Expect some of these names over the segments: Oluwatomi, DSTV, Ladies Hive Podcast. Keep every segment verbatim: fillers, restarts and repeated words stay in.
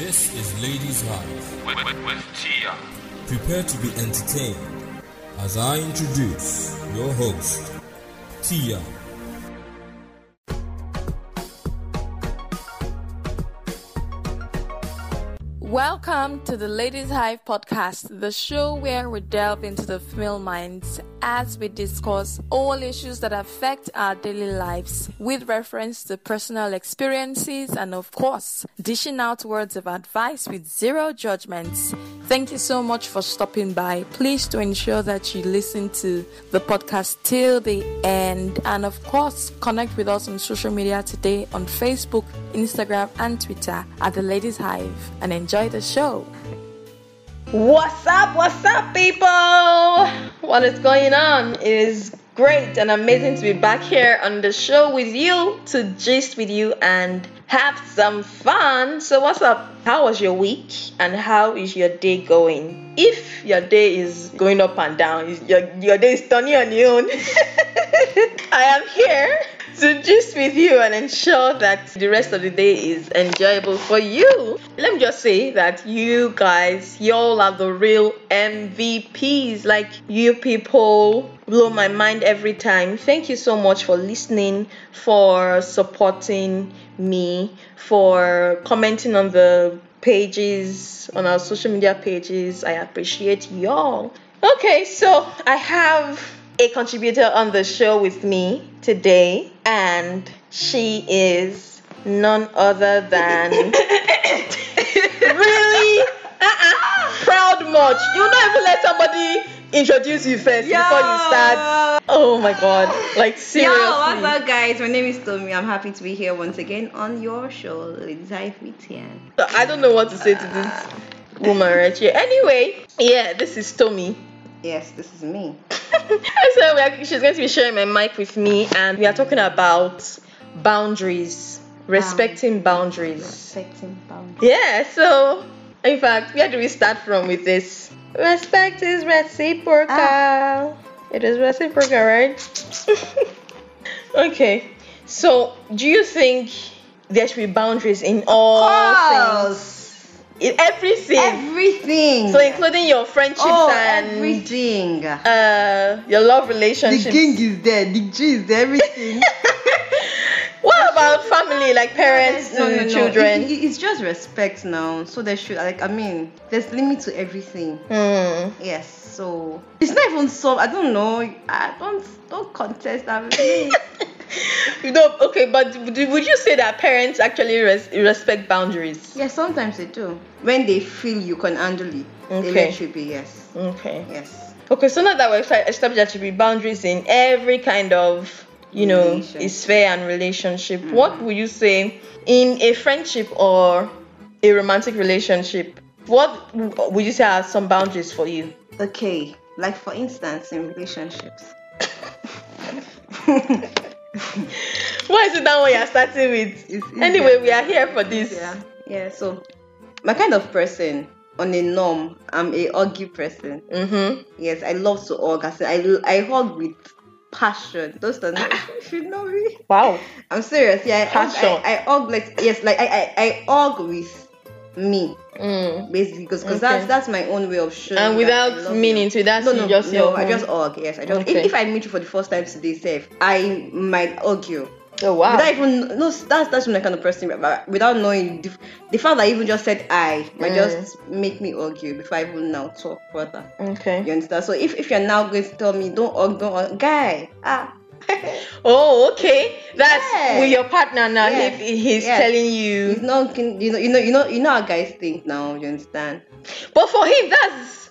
This is Ladies Hive with, with, with Tia. Prepare to be entertained as I introduce your host, Tia. Welcome to the Ladies Hive Podcast, the show where we delve into the female minds as we discuss all issues that affect our daily lives with reference to personal experiences and, of course, dishing out words of advice with zero judgments. Thank you so much for stopping by. Please do ensure that you listen to the podcast till the end. And, of course, connect with us on social media today on Facebook, Instagram, and Twitter at The Ladies Hive. And enjoy the show. What's up, what's up, people? What is going on? It is great and amazing to be back here on the show with you to gist with you and have some fun. So, what's up? How was your week and how is your day going? If your day is going up and down, your, your day is turning on your own. I am here to gist with you and ensure that the rest of the day is enjoyable for you. Let me just say that you guys, y'all are the real M V Ps. Like, you people blow my mind every time. Thank you so much for listening, for supporting me, for commenting on the pages, on our social media pages. I appreciate y'all. Okay, so I have a contributor on the show with me today, and she is none other than really uh-uh. Proud much. You don't even let somebody introduce you first. Yo. Before you start. Oh my god, like seriously. Yo, what's up, guys? My name is Tomi. I'm happy to be here once again on your show, Ladies Hive with Tian. I don't know what to say to this woman right here. Anyway, yeah, this is Tomi. Yes, this is me. So we are, she's going to be sharing my mic with me, and we are talking about boundaries, respecting um, boundaries. Respecting boundaries. Yeah, so in fact, where do we start from with this? Respect is reciprocal. Ah. It is reciprocal, right? Okay, so do you think there should be boundaries in all things? In everything. Everything. So including your friendships oh, and everything. Uh, your love relationships. The king is there. The G is there. Everything. What about family, like parents, no, no, no, children? No. It, it, it's just respect now. So there should, like, I mean, there's limit to everything. Mm. Yes. So it's not even so. I don't know. I don't don't contest everything. You know, okay, but would you say that parents actually res- respect boundaries? Yes, sometimes they do. When they feel you can handle it, okay. They let you be, yes. Okay. Yes. Okay, so now that we've established that should be boundaries in every kind of, you know, sphere and relationship, mm-hmm. What would you say in a friendship or a romantic relationship? What would you say are some boundaries for you? Okay, like for instance, in relationships. Why is it that one you're starting with? Anyway, we are here for this. Yeah, yeah. So, my kind of person, on a norm, I'm a huggy person. Mm-hmm. Yes, I love to hug. I I hug with passion. Those are not, if you know me. Wow. I'm serious. Yeah, I hug, I, I hug like yes, like I I, I hug with me, mm. basically, because okay. that's that's my own way of showing. And without meaning to, that's no, no, just no. I just hug. Yes, I just. Okay. If, if I meet you for the first time today, safe, I might hug you. Oh wow! Without even no, that's that's my kind of person. But without knowing, the, the fact that I even just said I might mm. just make me hug you before I even now talk further. Okay, you understand? So if if you're now going to tell me don't hug, don't hug, guy, ah. Oh, okay. That's yeah. with your partner now. Yeah. He, he's yeah. telling you. He's not, you know, you know, you know, you know how guys think now. You understand? But for him, that's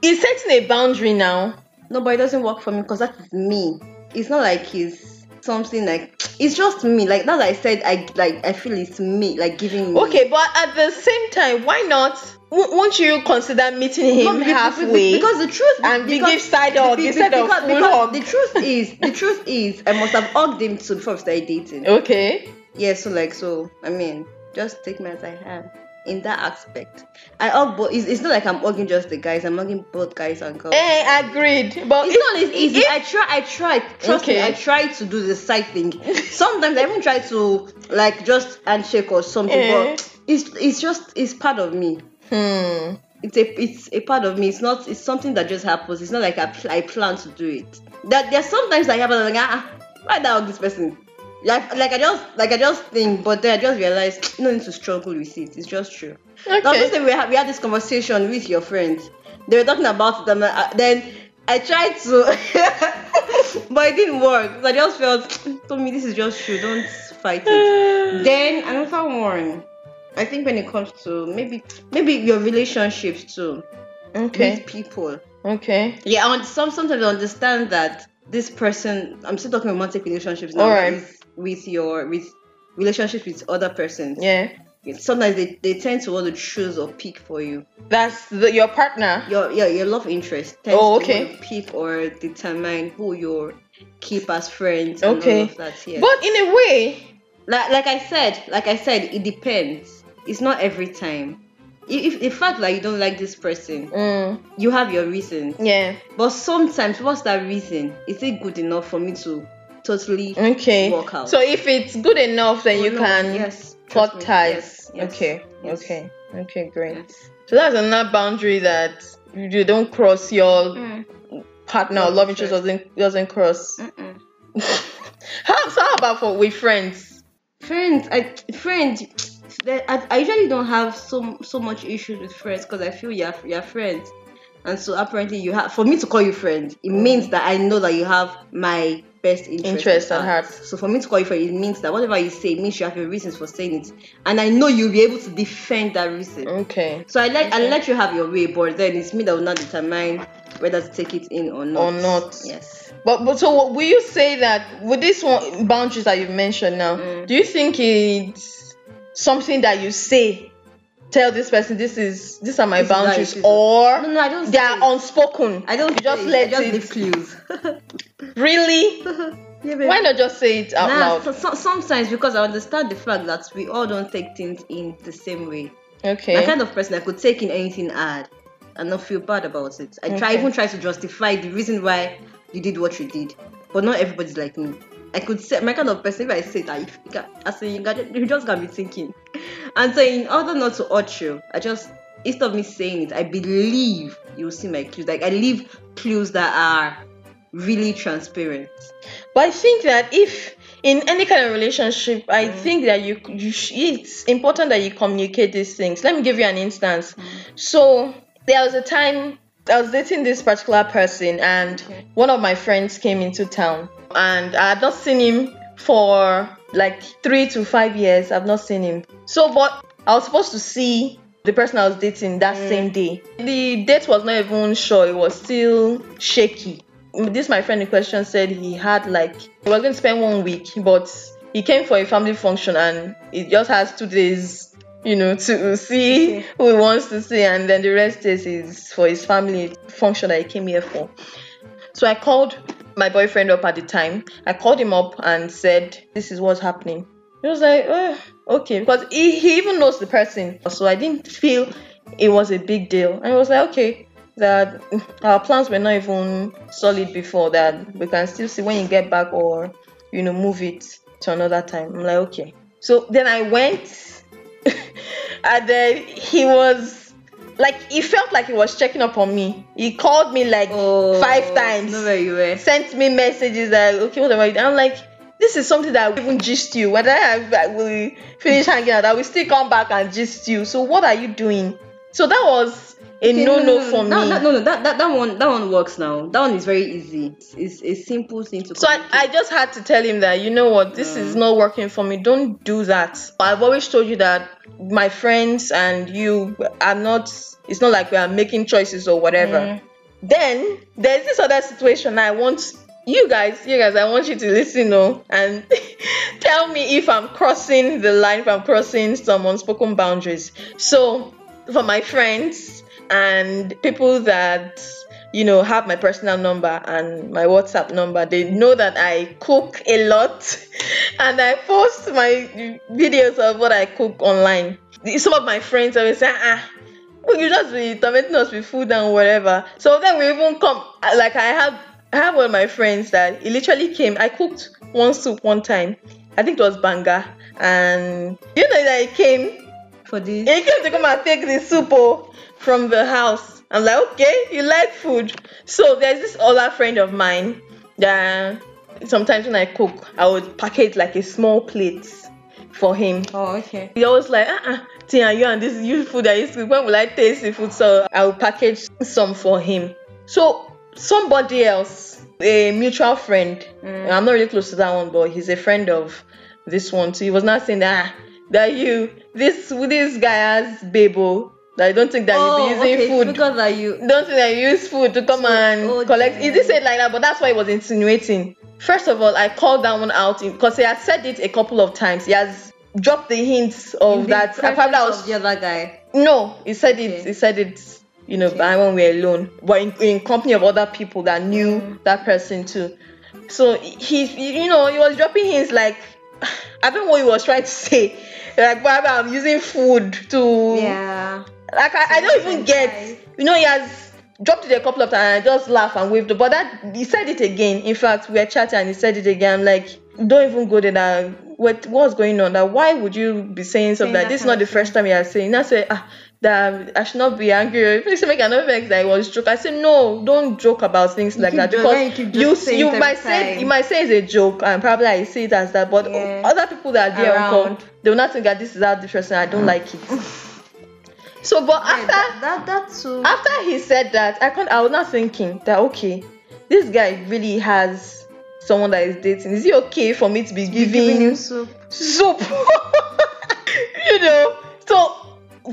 he's setting a boundary now. No, but it doesn't work for me because that is me. It's not like he's something like it's just me. Like now that I said, I like I feel it's me, like giving. Me. Okay, but at the same time, why not? W- won't you consider meeting him no, halfway? Because the truth, and we give side hug instead of full hug. The truth is, the truth is, I must have hugged him to before I started dating. Okay. Yeah. So like, so I mean, just take me as I am in that aspect. I hug, but it's, it's not like I'm hugging just the guys. I'm hugging both guys and girls. Eh, agreed. But it's if, not as easy. If, I try. I try. Trust okay. me. I try to do the side thing. Sometimes I even try to like just handshake or something. Eh. But it's it's just it's part of me. Hmm. It's a it's a part of me. It's not it's something that just happens. It's not like I, I plan to do it. That there's sometimes I have like ah why that this person like like I just like I just think, but then I just realized no need to struggle with it. It's just true. Okay. Now, obviously we had we had this conversation with your friends. They were talking about it, and I, then I tried to, but it didn't work. So I just felt told me this is just true. Don't fight it. Then another one. I think when it comes to maybe maybe your relationships too, okay, with people, okay, yeah, I want some sometimes I understand that this person. I'm still talking romantic relationships now. All right. with, with your with relationships with other persons. Yeah, sometimes they, they tend to want to choose or pick for you. That's the, your partner. Your yeah your love interest. Tends oh okay. To want to pick or determine who you keep as friends. Okay. And all of that, yeah. But in a way, like like I said, like I said, it depends. It's not every time. If the fact that you don't like this person, mm. you have your reasons. Yeah. But sometimes, what's that reason? Is it good enough for me to totally okay. walk out? So if it's good enough, then good you enough. Can yes. cut ties. Yes. Yes. Okay. Yes. Okay. Okay. Great. Yes. So that's another boundary that you don't cross. Your mm. partner or love interest doesn't doesn't cross. how, so how about for with friends? Friends, I friends. I, I usually don't have so so much issues with friends because I feel you're you're friends, and so apparently you have. For me to call you friend, it means that I know that you have my best interest, interest at heart. So for me to call you friend, it means that whatever you say, it means you have your reasons for saying it, and I know you'll be able to defend that reason. Okay. So I let okay. I let you have your way, but then it's me that will not determine whether to take it in or not. Or not. Yes. But but so will you say that with these one, boundaries that you've mentioned now, mm. do you think it's something that you say, tell this person this is these are my this boundaries, is, or no, no, I don't they are it. Unspoken. I don't you just it. Let I just it. Clues. Really? Yeah, why not just say it out nah, loud? So, so, sometimes because I understand the fact that we all don't take things in the same way. Okay. The kind of person I could take in anything hard and not feel bad about it. I okay. try even try to justify the reason why you did what you did, but not everybody's like me. I could say my kind of person. If I say that, if you can, I say you, can, you just gonna be thinking, and so in order not to hurt you, I just instead of me saying it, I believe you'll see my clues. Like I leave clues that are really transparent. But I think that if in any kind of relationship, I mm. think that you, you, it's important that you communicate these things. Let me give you an instance. Mm. So there was a time I was dating this particular person, and okay. one of my friends came into town. And I had not seen him for like three to five years. I've not seen him. So, but I was supposed to see the person I was dating that mm. same day. The date was not even sure. It was still shaky. This my friend in question said he had like he was going to spend one week, but he came for a family function and it just has two days, you know, to see who he wants to see, and then the rest is his, for his family function that he came here for. So I called my boyfriend up at the time. I called him up and said, this is what's happening. He was like, oh, okay, because he, he even knows the person. So I didn't feel it was a big deal. And I was like, okay, that our plans were not even solid before, that we can still see when you get back, or, you know, move it to another time. I'm like, okay. So then I went and then he was like, he felt like he was checking up on me. He called me like oh, five times. No way you were. Sent me messages that, okay, whatever. I'm like, this is something that I will even gist you. Whether I, I will finish hanging out, I will still come back and gist you. So what are you doing? So that was a okay, no-no, no-no for no, me. No, no, no. That, that, that, one, that one works now. That one is very easy. It's, it's a simple thing to So I, I just had to tell him that, you know what, this mm. is not working for me. Don't do that. I've always told you that my friends and you are not, it's not like we are making choices or whatever. Mm. Then there's this other situation. I want you guys, you guys, I want you to listen now and tell me if I'm crossing the line, if I'm crossing some unspoken boundaries. So for my friends and people that, you know, have my personal number and my WhatsApp number, they know that I cook a lot and I post my videos of what I cook online. Some of my friends always say, ah, well, you just be tormenting us with food and whatever. So then we even come, like I have I have one of my friends that he literally came. I cooked one soup one time. I think it was banga. And you know that he came for this. And he came to come and take the soup from the house. I'm like, okay, you like food. So there's this other friend of mine that sometimes when I cook, I would package like a small plate for him. Oh, okay. He always like, uh-uh, Tia, you and this new food I used to, when will I taste the food? So I would package some for him. So somebody else, a mutual friend, mm. I'm not really close to that one, but he's a friend of this one. So he was not saying that, ah, that you, this this guy has babo. I don't think that oh, you'll be using okay. food. Because that you don't think that you use food to come so, and oh, collect. He didn't say it like that, but that's what he was insinuating. First of all, I called that one out because he had said it a couple of times. He has dropped the hints of the that. I probably was the other guy. No, he said okay. it. He said it. You know, okay. by when we were alone, but in, in company of other people that knew mm. that person too. So he, you know, he was dropping hints like, I don't know what he was trying to say. Like, Baba, I'm using food to. Yeah. Like I, I don't even get. You know, he has dropped it a couple of times and I just laughed and waved. But that, he said it again. In fact, we were chatting and he said it again. I'm like, don't even go there. Now. What What's going on? Now, why would you be saying something? That this is not the first time you are saying. I said, ah, that I should not be angry. Please make another vex that I was joking. I said, no, don't joke about things like that. Because you you might say you might say it's a joke and probably I see it as that. But other people that are there, uncle, they will not think that this is that depressing. I don't like it. So, but yeah, after that, that, that too. After he said that, I can't. I was not thinking that okay, this guy really has someone that is dating. Is it okay for me to be giving, giving him soup? Soup, you know. So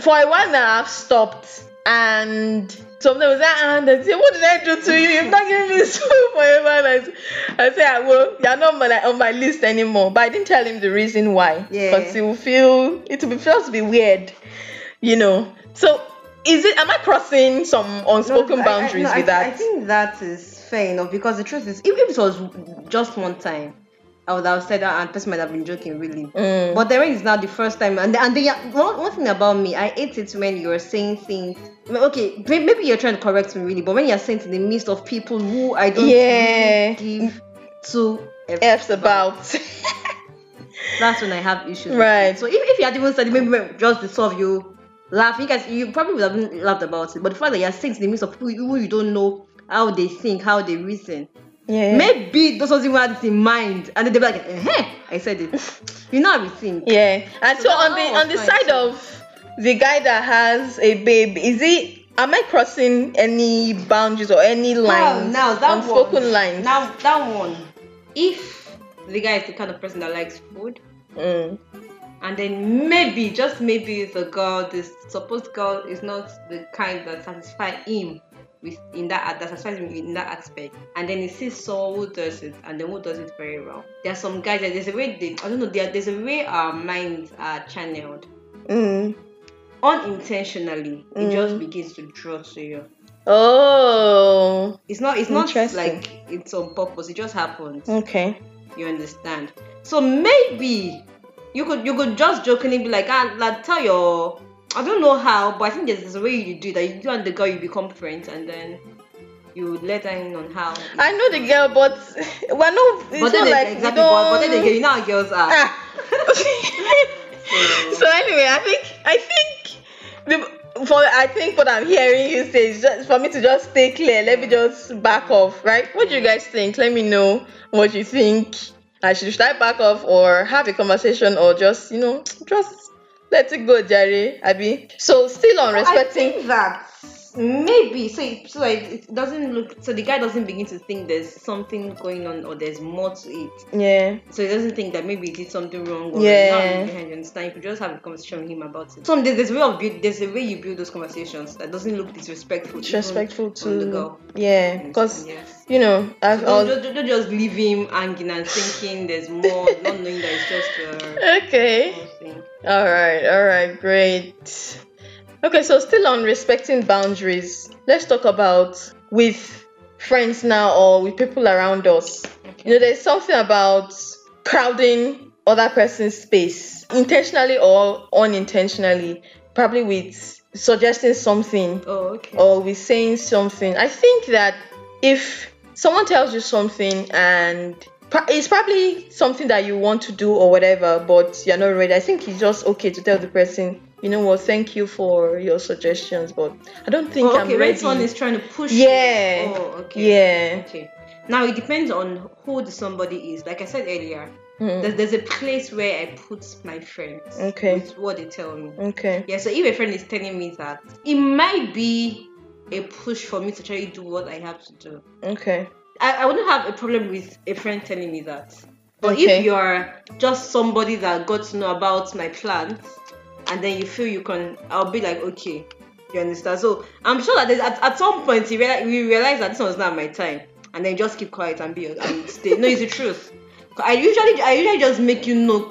for a while now, I've stopped, and sometimes I and I say, "What did I do to you? You're not giving me soup for a while." I, I say, I "Well, you're not my, on my list anymore." But I didn't tell him the reason why. Yeah, because he will feel it will be feels to be weird. You know, so is it? Am I crossing some unspoken no, I, boundaries I, no, with I, that? I think that is fair enough because the truth is, if, if it was just one time, I would have said that, and person might have been joking, really. Mm. But the ring is now the first time, and and they, one, one thing about me, I hate it when you are saying things. Okay, maybe you're trying to correct me, really, but when you're saying it in the midst of people who I don't yeah. really give two F's, F's about. That's when I have issues. Right. With so if if you had even said maybe just the sort of you. Laugh, you guys, you probably would have laughed about it, but the fact that you're saying the means of people who you don't know how they think, how they reason, yeah, maybe those ones even had it in mind, and then they'll be like, eh, I said it, you know how we think, yeah. And so, so on the on the side of the guy that has a babe, is it? Am I crossing any boundaries or any lines? Now, now that unspoken one, lines. Now that one, if the guy is the kind of person that likes food. Mm. And then maybe, just maybe, the girl, this supposed girl, is not the kind that satisfies him with in that that satisfies him in that aspect. And then he sees someone who does it, and then who does it very well. There are some guys that there's a way they I don't know there there's a way our minds are channeled, mm. unintentionally. Mm. It just begins to draw to you. Oh, it's not it's not like it's on purpose. It just happens. Okay, you understand. So maybe. You could you could just jokingly be like, ah, like, tell your, I don't know how, but I think there's a way you do that. You and the girl, you become friends, and then you let her in on how. I know the girl, but we're not, it's but not like, exactly, we don't... But then the girl, you know how girls are. Ah. so. so anyway, I think, I think, the, for I think what I'm hearing you say is just for me to just stay clear. Let me just back off, right? What do you guys think? Let me know what you think. I should start back off or have a conversation or just, you know, just let it go, Jerry, Abby. So still on respecting... I think that maybe, so, it, so it, it doesn't look... So the guy doesn't begin to think there's something going on or there's more to it. Yeah. So he doesn't think that maybe he did something wrong or yeah. behind, you understand? You could just have a conversation with him about it. So there's, there's, a way of build, there's a way you build those conversations that doesn't look disrespectful. Disrespectful to... the girl. Yeah, because... You know, I've so don't, don't, don't just leave him hanging and thinking there's more, not knowing that it's just a okay. thing. All right, all right, great. Okay, so still on respecting boundaries, let's talk about with friends now or with people around us. Okay. You know, there's something about crowding other person's space, intentionally or unintentionally, probably with suggesting something oh, okay. or with saying something. I think that if someone tells you something and it's probably something that you want to do or whatever, but you're not ready. I think it's just okay to tell the person, you know what, thank you for your suggestions, but I don't think oh, okay, I'm ready. Okay, right, someone is trying to push yeah. you. Oh, okay. Yeah. Okay. Now, it depends on who somebody is. Like I said earlier, mm. there's, there's a place where I put my friends. Okay. It's what they tell me. Okay. Yeah, so if a friend is telling me that, it might be a push for me to try to do what I have to do. Okay. I, I wouldn't have a problem with a friend telling me that. But okay. if you're just somebody that got to know about my plans, and then you feel you can, I'll be like, okay, you understand? So I'm sure that at, at some point you realize, you realize that this one's not my time, and then just keep quiet and be and stay. No, it's the truth. I usually I usually just make you know,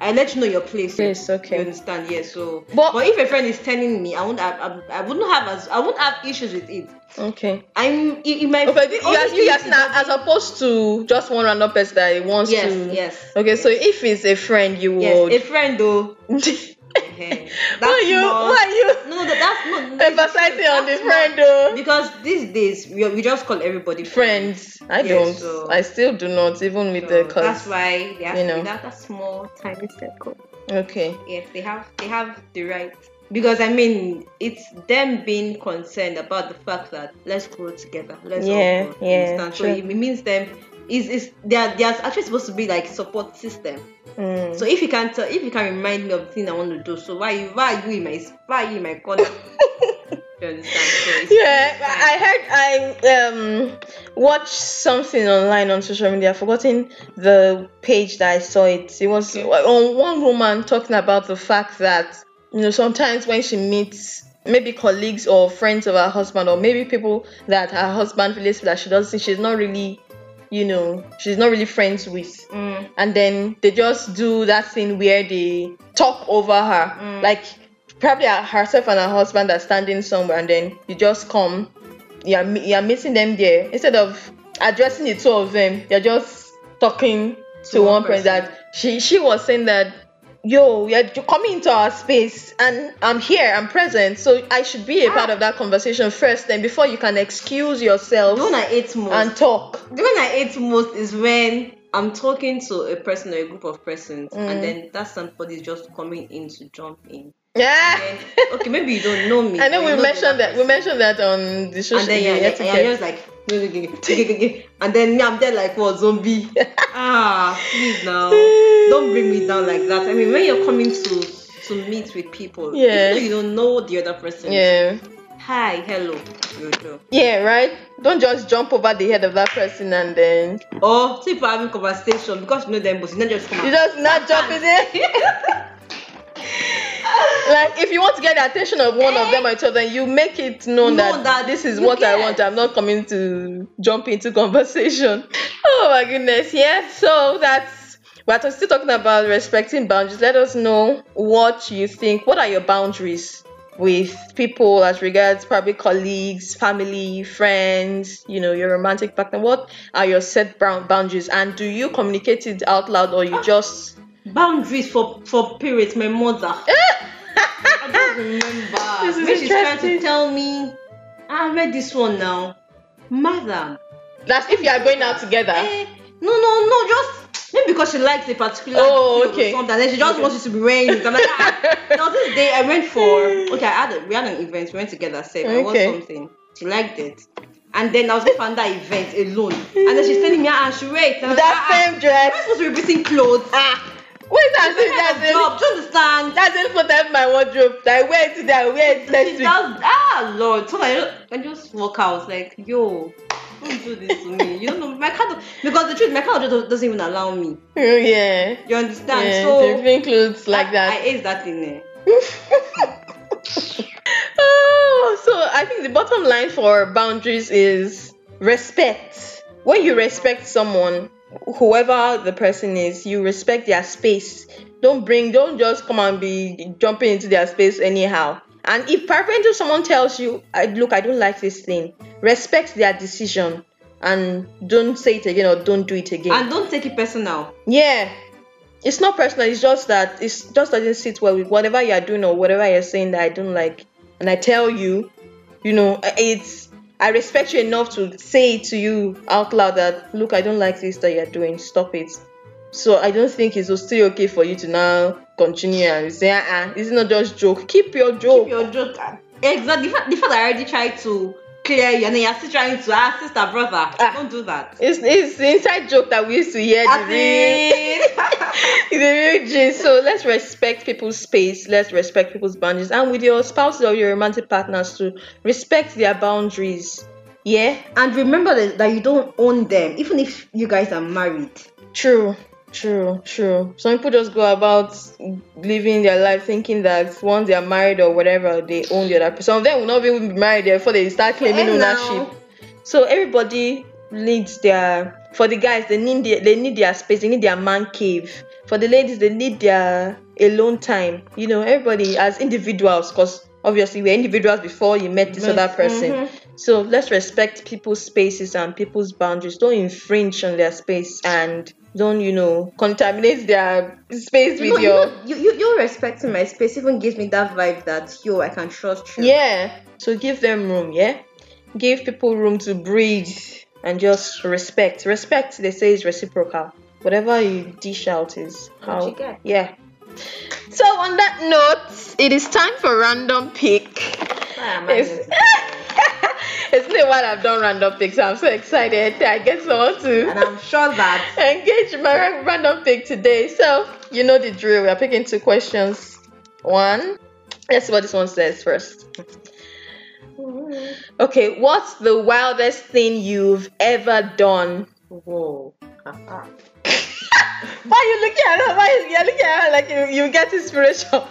I let you know your place. Yes, okay. You understand? Yes. Yeah, so, but, but if a friend is telling me, I won't have, I, I wouldn't have as, I won't have issues with it. Okay. I'm in my. Okay, you as you as, as opposed to just one random person that wants yes, to. Yes. Yes. Okay, yes. So if it's a friend, you would. Yes, a friend though. Okay. Why you? Why you? No, that, that's not emphasizing on the friend though. Because these days we we just call everybody friends. friends. I yes, don't. So. I still do not, even with so the. Cause, that's why they have you know. that, that small tiny circle. Okay. Yes, they have they have the right. Because I mean, it's them being concerned about the fact that let's grow together. Let's yeah, all grow. Yeah. So it means them. Is is they are they are actually supposed to be like support system. Mm. So if you can tell, if you can remind me of the thing I want to do, so why why are you in my why are you in my corner? You understand? So yeah, I heard I um watched something online on social media. I've forgotten the page that I saw it. It was okay. on one woman talking about the fact that you know sometimes when she meets. Maybe colleagues or friends of her husband, or maybe people that her husband relates with that she doesn't, she's not really, you know, she's not really friends with. Mm. And then they just do that thing where they talk over her. Mm. Like, probably herself and her husband are standing somewhere, and then you just come, you're, you're meeting them there. Instead of addressing the two of them, you're just talking to, to one person. That she, she was saying that. Yo, you're coming into our space and I'm here, I'm present, so I should be a ah. part of that conversation first, then before you can excuse yourself. The one I hate most. And talk. The one I hate most is when I'm talking to a person or a group of persons, mm. and then that somebody's just coming in to jump in. Yeah. Then, okay, maybe you don't know me. I know we mentioned that, that we mentioned that on the social media. And then you're just like, and then I'm there like, what, zombie? Ah, please now. Don't bring me down like that. I mean, when you're coming to to meet with people, yeah. you don't know the other person. Yeah. Hi, hello. Yeah, right? Don't just jump over the head of that person and then... Oh, people are having conversation because you know them, but you not just come You just not jump, is it? Like, if you want to get the attention of one of them or each other, you make it known no, that, that this is what get. I want. I'm not coming to jump into conversation. Oh, my goodness. Yeah, so that's... We're still talking about respecting boundaries. Let us know what you think. What are your boundaries with people as regards probably colleagues, family, friends, you know, your romantic partner? What are your set boundaries? And do you communicate it out loud or you oh, just... Boundaries for, for periods, my mother... I don't remember. When she's trying to tell me, I read this one now, madam. That's if you are going out together. Eh, no, no, no. Just maybe because she likes a particular oh, okay. or something. Then she just okay. wants you to be wearing it. I'm like, ah. Now this day I went for okay. I had a, we had an event. We went together. Said okay. I want something. She liked it. And then I was going for that event alone. And then she's telling me, ah, she wait. That like, ah, same dress. I'm supposed to be repeating clothes. Ah. Wait, that's it. That's it. Do you understand? That's it for that my wardrobe. Like, where is it? I wear it next week. Ah, Lord. So I, I just walk out like, yo, don't do this to me. You don't know my kind of, because the truth, my kind of just doesn't even allow me. Yeah. You understand? Yeah, so it includes like I, that. I hate that in there. Oh, so I think the bottom line for boundaries is respect. When you respect someone, whoever the person is, you respect their space. Don't bring, don't just come and be jumping into their space anyhow. And if perhaps someone tells you, I, look, I don't like this thing, respect their decision and don't say it again or don't do it again. And don't take it personal. Yeah. It's not personal. It's just that it just doesn't sit well with whatever you're doing or whatever you're saying that I don't like. And I tell you, you know, it's... I respect you enough to say it to you out loud that, look, I don't like this that you're doing. Stop it. So I don't think it's still okay for you to now continue and say, uh-uh, it's not just joke. Keep your joke. Keep your joke. Exactly. The fact that I already tried to clear you and then you're still trying to ask sister, brother. Ah, don't do that. It's it's the inside joke that we used to hear. The real, the real gist. So let's respect people's space. Let's respect people's boundaries. And with your spouses or your romantic partners too, respect their boundaries. Yeah. And remember that, that you don't own them, even if you guys are married. True. True, true. Some people just go about living their life thinking that once they are married or whatever, they own the other person. Some of them will not even be married before they start claiming yeah, ownership. No. So everybody needs their. For the guys, they need their, they need their space. They need their man cave. For the ladies, they need their alone time. You know, everybody as individuals, because obviously we're individuals before you met this other person. Mm-hmm. So let's respect people's spaces and people's boundaries. Don't infringe on their space and. Don't, you know, contaminate their space with no, your... You, you, you respecting my space even gives me that vibe that, yo, I can trust you. Yeah. So give them room, yeah? Give people room to breathe and just respect. Respect, they say, is reciprocal. Whatever you dish out is how... What you get. Yeah. So on that note, it is time for Random Pick. Why am I it's... It's not what I've done random picks. I'm so excited. I get someone to... And I'm sure that... engage my random pick today. So, you know the drill. We're picking two questions. One. Let's see what this one says first. Okay. What's the wildest thing you've ever done? Whoa. Uh-huh. Why are you looking at her? Why are you looking at her like you, you get inspiration?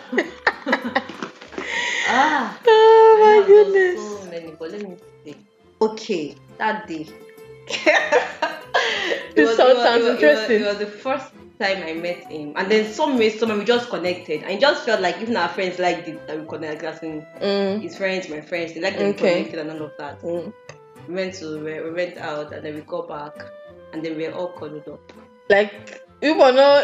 ah, oh, my goodness. So many, but let me... Okay, that day. This sound sounds interesting. It was the first time I met him, and then some way, somehow we just connected, and it just felt like even our friends liked it that we connected. As in mm. his friends, my friends, they liked that okay. we connected and all of that. Mm. We went to we went out, and then we got back, and then we were all cuddled up. Like you were not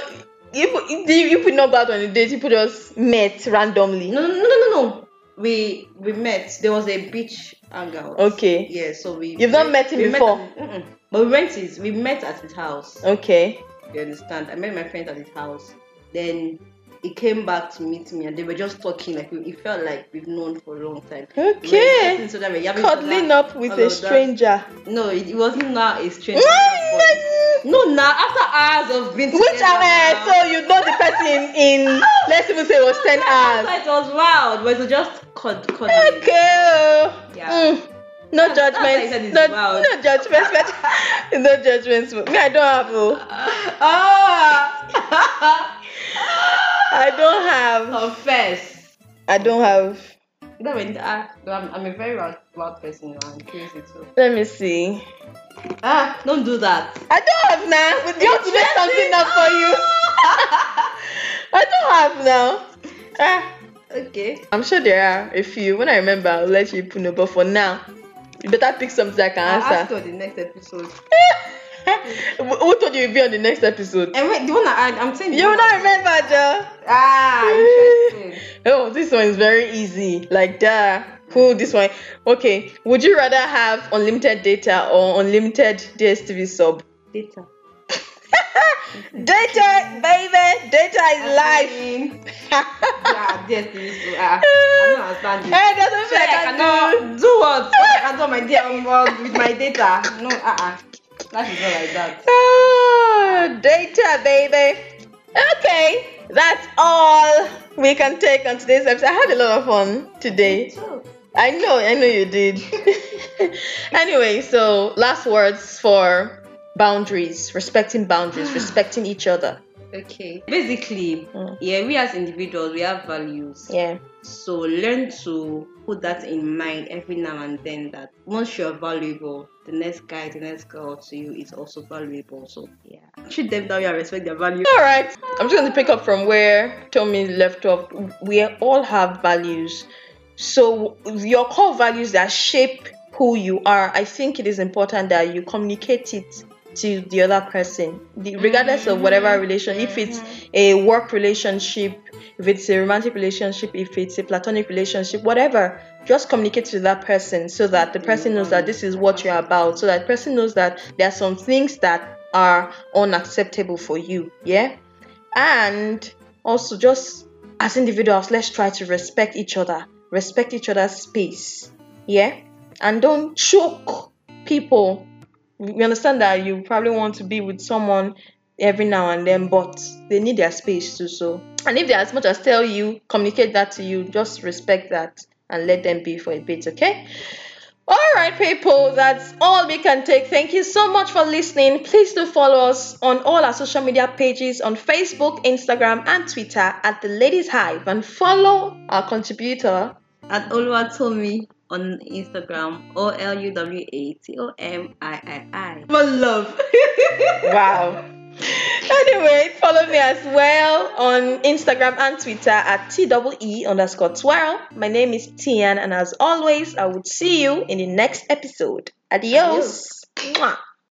you you put not out on the date. You put us met randomly. No no no no no. We we met. There was a beach hangout. Okay. Yeah. So we. You've not met him we before. Met at, mm-mm. But we went his. We met at his house. Okay. You understand? I met my friends at his house. Then he came back to meet me, and they were just talking. Like it felt like we've known for a long time. Okay. We so that we cuddling up with a stranger. That. No, it, it wasn't now a stranger. No, now after hours of being together. Which hour? So you know the person in. Let's even say it was ten hours. It was wild. But it was just. Cod, cod, okay. Yeah. Mm. No that, judgments. No, no judgments. No judgments. Me, I don't have. Oh. oh. I don't have. Confess. I don't have. No, I'm, I'm a very wild, wild person. I'm crazy too. Let me see. Ah, don't do that. I don't have now. Nah. You have to make something up for you. I don't have now. Ah. Okay. I'm sure there are a few. When I remember, I'll let you know. But for now, you better pick something I can I'll answer. Ask you on the next episode. Who told you you'd be on the next episode? And wait, the one I I'm saying. You will not remember, Jo. Ah, interesting. Oh, this one is very easy. Like duh. Cool. This one. Okay. Would you rather have unlimited data or unlimited D S T V sub? Data. Data, baby, data is I life. Mean, yeah, this is. Uh, I don't understand this. Hey, that's what so I can do. Do what? What I can do my dear, with my data. No, uh, uh life is not like that. Oh, data, baby. Okay, that's all we can take on today's episode. I had a lot of fun today. Me too. I know, I know you did. Anyway, so last words for. Boundaries, respecting boundaries, respecting each other. Okay. Basically, mm. yeah, we as individuals, we have values. Yeah. So learn to put that in mind every now and then that once you're valuable, the next guy, the next girl to you is also valuable. So, yeah. Treat them that way and respect their value. All right. I'm just going to pick up from where Tommy left off. We all have values. So your core values that shape who you are, I think it is important that you communicate it to the other person, the, regardless mm-hmm. of whatever relation, if it's a work relationship, if it's a romantic relationship, if it's a platonic relationship, whatever, just communicate to that person so that the person knows that this is what you're about, so that the person knows that there are some things that are unacceptable for you, yeah? And also, just as individuals, let's try to respect each other, respect each other's space, yeah? And don't choke people. We understand that you probably want to be with someone every now and then, but they need their space too. So, and if they as much as tell you, communicate that to you, just respect that and let them be for a bit, okay? All right, people, that's all we can take. Thank you so much for listening. Please do follow us on all our social media pages on Facebook, Instagram, and Twitter at The Ladies Hive, and follow our contributor at Oluwatomi on Instagram, O L U W A T O M I I I. For love. Wow. Anyway, follow me as well on Instagram and Twitter at T E E underscore twirl. My name is Tian, and as always, I would see you in the next episode. Adios. Adios. Mwah.